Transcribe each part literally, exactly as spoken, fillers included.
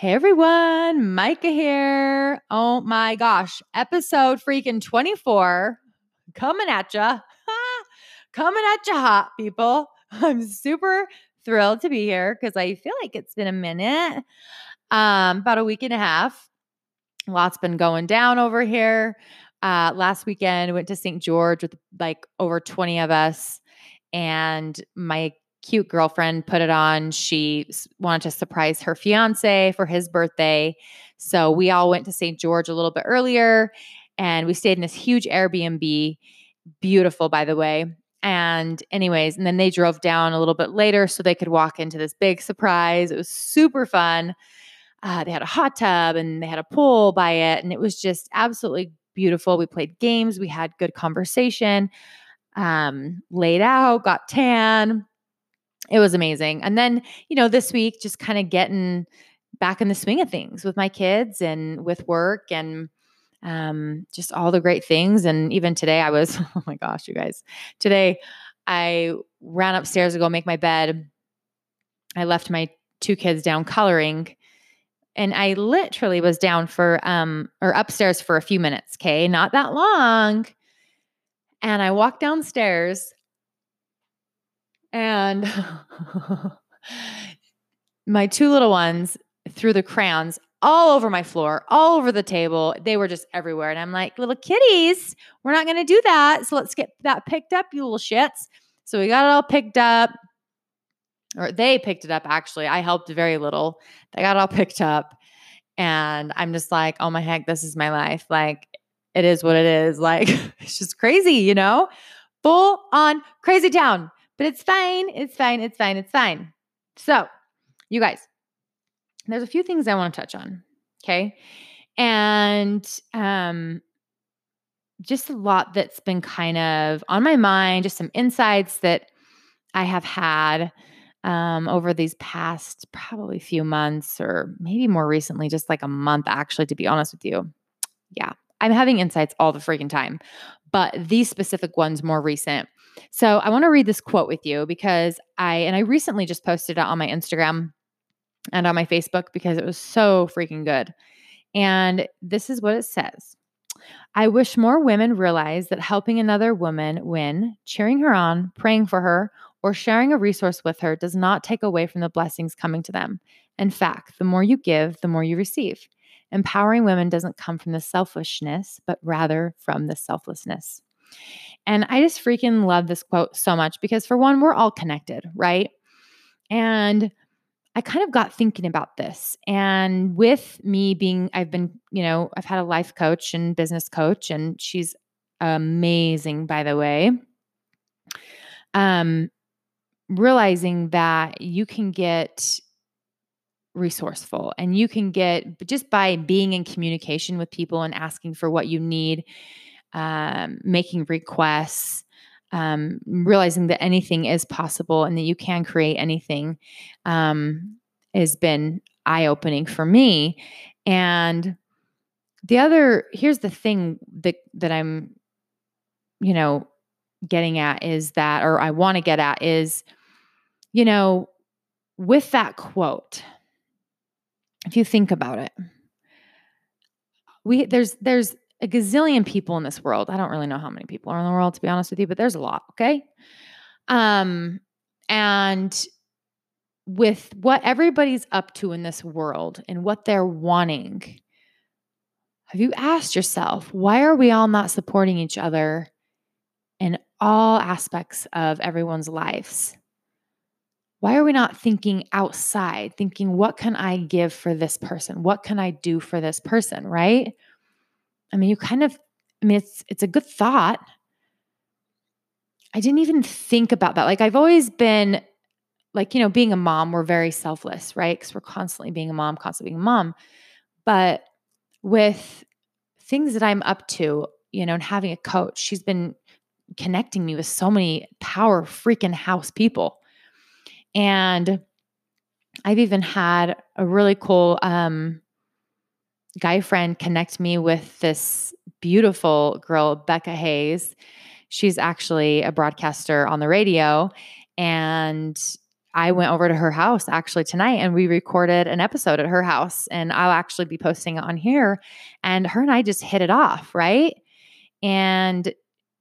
Hey everyone, Micah here. Oh my gosh, episode freaking twenty-four coming at ya. Coming at ya hot, people. I'm super thrilled to be here because I feel like it's been a minute, um, about a week and a half. Lots been going down over here. Uh, last weekend, went to Saint George with like over twenty of us, and my cute girlfriend put it on. She wanted to surprise her fiance for his birthday. So we all went to Saint George a little bit earlier and we stayed in this huge Airbnb. Beautiful, by the way. And anyways, and then they drove down a little bit later so they could walk into this big surprise. It was super fun. Uh, they had a hot tub and they had a pool by it. And it was just absolutely beautiful. We played games. We had good conversation, um, laid out, got tan. It was amazing. And then, you know, this week, just kind of getting back in the swing of things with my kids and with work and um, just all the great things. And even today I was, oh my gosh, you guys, today I ran upstairs to go make my bed. I left my two kids down coloring and I literally was down for, um, or upstairs for a few minutes. Okay. Not that long. And I walked downstairs and my two little ones threw the crayons all over my floor, all over the table. They were just everywhere. And I'm like, little kitties, we're not going to do that. So let's get that picked up, you little shits. So we got it all picked up, or they picked it up. Actually, I helped very little. They got it all picked up. And I'm just like, oh my heck, this is my life. Like, it is what it is. Like, it's just crazy, you know, full on crazy town. But it's fine. It's fine. It's fine. It's fine. So you guys, there's a few things I want to touch on. Okay. And, um, just a lot that's been kind of on my mind, just some insights that I have had, um, over these past probably few months or maybe more recently, just like a month, actually, to be honest with you. Yeah. I'm having insights all the freaking time, but these specific ones more recent. So I want to read this quote with you because I, and I recently just posted it on my Instagram and on my Facebook because it was so freaking good. And this is what it says. I wish more women realize that helping another woman win, cheering her on, praying for her, or sharing a resource with her does not take away from the blessings coming to them. In fact, the more you give, the more you receive. Empowering women doesn't come from the selfishness, but rather from the selflessness. And I just freaking love this quote so much because, for one, we're all connected, right? And I kind of got thinking about this. And with me being, I've been, you know, I've had a life coach and business coach, and she's amazing, by the way. Um, realizing that you can get resourceful and you can get, just by being in communication with people and asking for what you need, um, making requests, um, realizing that anything is possible and that you can create anything, um, has been eye-opening for me. And the other, here's the thing that, that I'm, you know, getting at is that, or I want to get at is, you know, with that quote, if you think about it, we, there's, there's, a gazillion people in this world. I don't really know how many people are in the world, to be honest with you, but there's a lot. Okay. Um, and with what everybody's up to in this world and what they're wanting, have you asked yourself, why are we all not supporting each other in all aspects of everyone's lives? Why are we not thinking outside, thinking, what can I give for this person? What can I do for this person? Right? I mean, you kind of, I mean, it's, it's a good thought. I didn't even think about that. Like, I've always been like, you know, being a mom, we're very selfless, right? Because we're constantly being a mom, constantly being a mom. But with things that I'm up to, you know, and having a coach, she's been connecting me with so many power freaking house people. And I've even had a really cool, um, guy friend connect me with this beautiful girl, Becca Hayes. She's actually a broadcaster on the radio, and I went over to her house actually tonight and we recorded an episode at her house, and I'll actually be posting it on here. And her and I just hit it off, right? And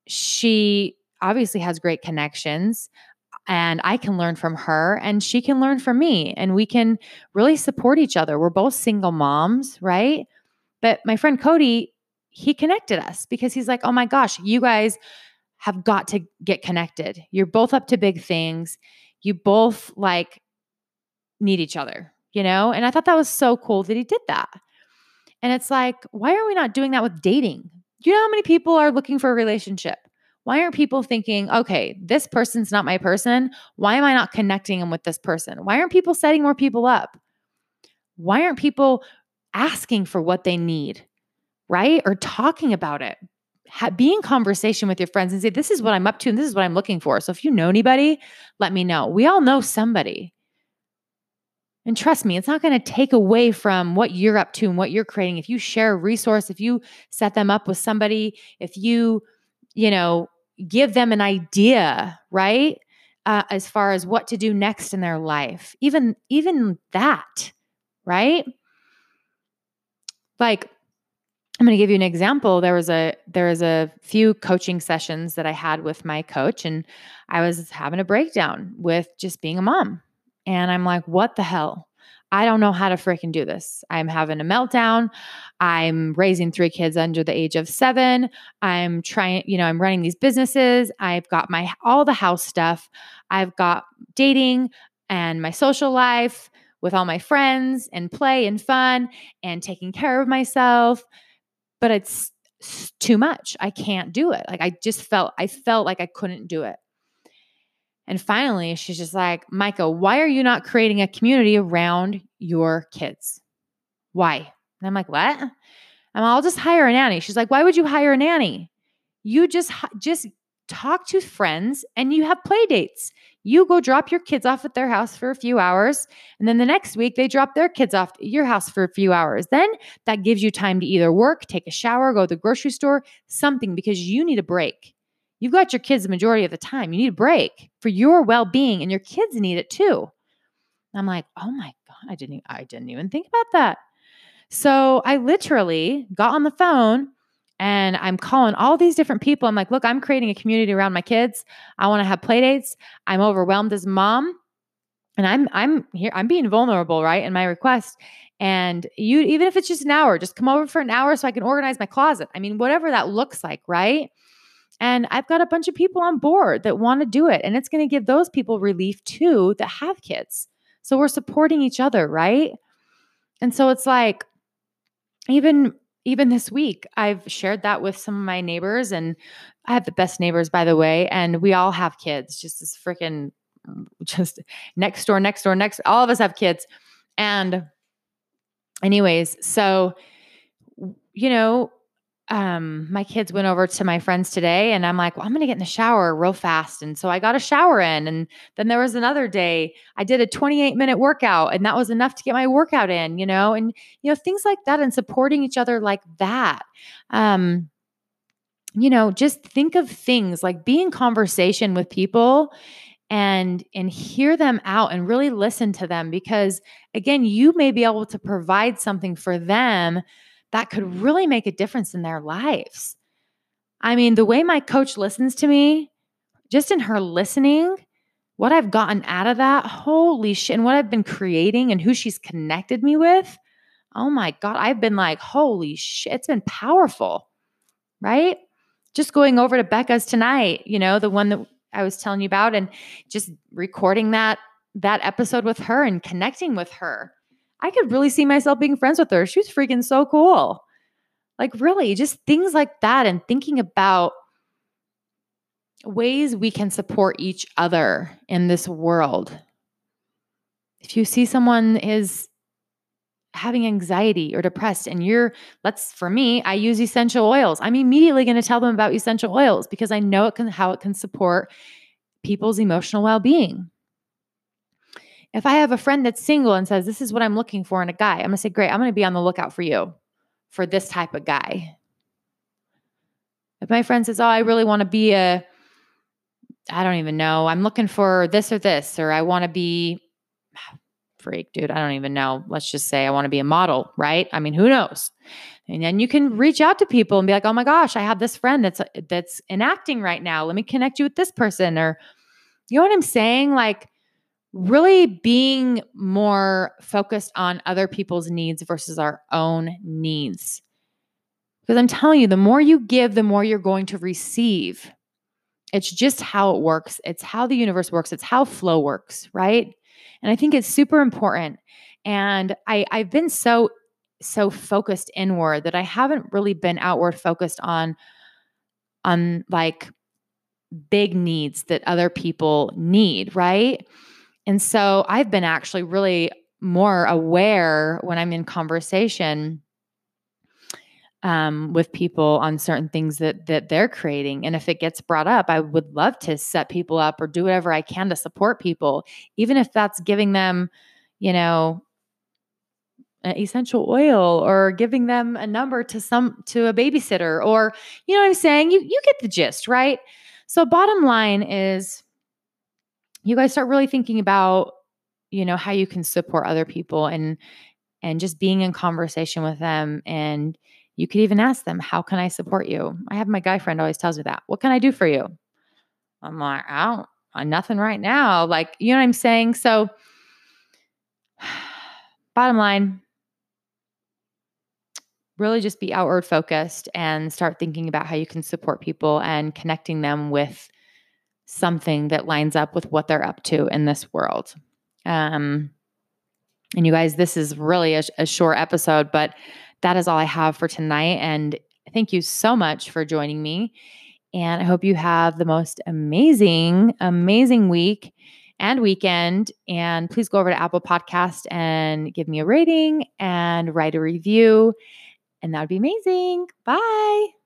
she obviously has great connections, and I can learn from her and she can learn from me, and we can really support each other. We're both single moms, right? But my friend Cody, he connected us because he's like, oh my gosh, you guys have got to get connected. You're both up to big things. You both like need each other, you know? And I thought that was so cool that he did that. And it's like, why are we not doing that with dating? Do you know how many people are looking for a relationship? Why aren't people thinking, okay, this person's not my person. Why am I not connecting them with this person? Why aren't people setting more people up? Why aren't people asking for what they need, right? Or talking about it. Ha- be in conversation with your friends and say, this is what I'm up to and this is what I'm looking for. So if you know anybody, let me know. We all know somebody. And trust me, it's not going to take away from what you're up to and what you're creating. If you share a resource, if you set them up with somebody, if you, you know, give them an idea, right? Uh, as far as what to do next in their life, even, even that, right? Like, I'm going to give you an example. There was a, there was a few coaching sessions that I had with my coach, and I was having a breakdown with just being a mom. And I'm like, what the hell? I don't know how to freaking do this. I'm having a meltdown. I'm raising three kids under the age of seven. I'm trying, you know, I'm running these businesses. I've got my, all the house stuff. I've got dating and my social life with all my friends and play and fun and taking care of myself. But it's too much. I can't do it. Like I just felt, I felt like I couldn't do it. And finally, she's just like, Micah, why are you not creating a community around your kids? Why? And I'm like, what? And I'll just hire a nanny. She's like, why would you hire a nanny? You just, just talk to friends and you have play dates. You go drop your kids off at their house for a few hours. And then the next week they drop their kids off at your house for a few hours. Then that gives you time to either work, take a shower, go to the grocery store, something, because you need a break. You've got your kids the majority of the time. You need a break for your well-being, and your kids need it too. And I'm like, oh my God, I didn't, I didn't even think about that. So I literally got on the phone and I'm calling all these different people. I'm like, look, I'm creating a community around my kids. I want to have play dates. I'm overwhelmed as a mom, and I'm, I'm here, I'm being vulnerable, right? In my request. And you, even if it's just an hour, just come over for an hour so I can organize my closet. I mean, whatever that looks like, right? And I've got a bunch of people on board that want to do it. And it's going to give those people relief too that have kids. So we're supporting each other, right? And so it's like, even, even this week, I've shared that with some of my neighbors, and I have the best neighbors, by the way. And we all have kids, just this freaking, just next door, next door, next, all of us have kids. And anyways, so, you know, Um, my kids went over to my friends today, and I'm like, well, I'm going to get in the shower real fast. And so I got a shower in, and then there was another day I did a twenty-eight minute workout, and that was enough to get my workout in, you know, and, you know, things like that, and supporting each other like that. Um, you know, just think of things like be in conversation with people and, and hear them out and really listen to them, because again, you may be able to provide something for them that could really make a difference in their lives. I mean, the way my coach listens to me, just in her listening, what I've gotten out of that, holy shit, and what I've been creating and who she's connected me with, oh my God, I've been like, holy shit, it's been powerful, right? Just going over to Becca's tonight, you know, the one that I was telling you about, and just recording that, that episode with her and connecting with her. I could really see myself being friends with her. She was freaking so cool. Like really, just things like that, and thinking about ways we can support each other in this world. If you see someone is having anxiety or depressed, and you're, let's, for me, I use essential oils. I'm immediately going to tell them about essential oils because I know it can, how it can support people's emotional well-being. If I have a friend that's single and says, this is what I'm looking for in a guy, I'm going to say, great, I'm going to be on the lookout for you for this type of guy. If my friend says, oh, I really want to be a I don't even know. I'm looking for this or this, or I want to be freak, dude. I don't even know. Let's just say I want to be a model, right? I mean, who knows? And then you can reach out to people and be like, oh my gosh, I have this friend that's, that's in acting right now. Let me connect you with this person. Or you know what I'm saying? Like really being more focused on other people's needs versus our own needs. Because I'm telling you, the more you give, the more you're going to receive. It's just how it works. It's how the universe works. It's how flow works, right? And I think it's super important. And I, I've been so, so focused inward that I haven't really been outward focused on, on like big needs that other people need, right? And so I've been actually really more aware when I'm in conversation Um, with people on certain things that that they're creating. And if it gets brought up, I would love to set people up or do whatever I can to support people, even if that's giving them, you know, an essential oil or giving them a number to some to a babysitter or, you know what I'm saying? You you get the gist, right? So bottom line is you guys start really thinking about, you know, how you can support other people and and just being in conversation with them. And you could even ask them, how can I support you? I have my guy friend always tells me that. What can I do for you? I'm like, I don't, I'm nothing right now. Like, you know what I'm saying? So bottom line, really just be outward focused and start thinking about how you can support people and connecting them with something that lines up with what they're up to in this world. Um, and you guys, this is really a, a short episode, but that is all I have for tonight. And thank you so much for joining me. And I hope you have the most amazing, amazing week and weekend. And please go over to Apple Podcast and give me a rating and write a review. And that would be amazing. Bye.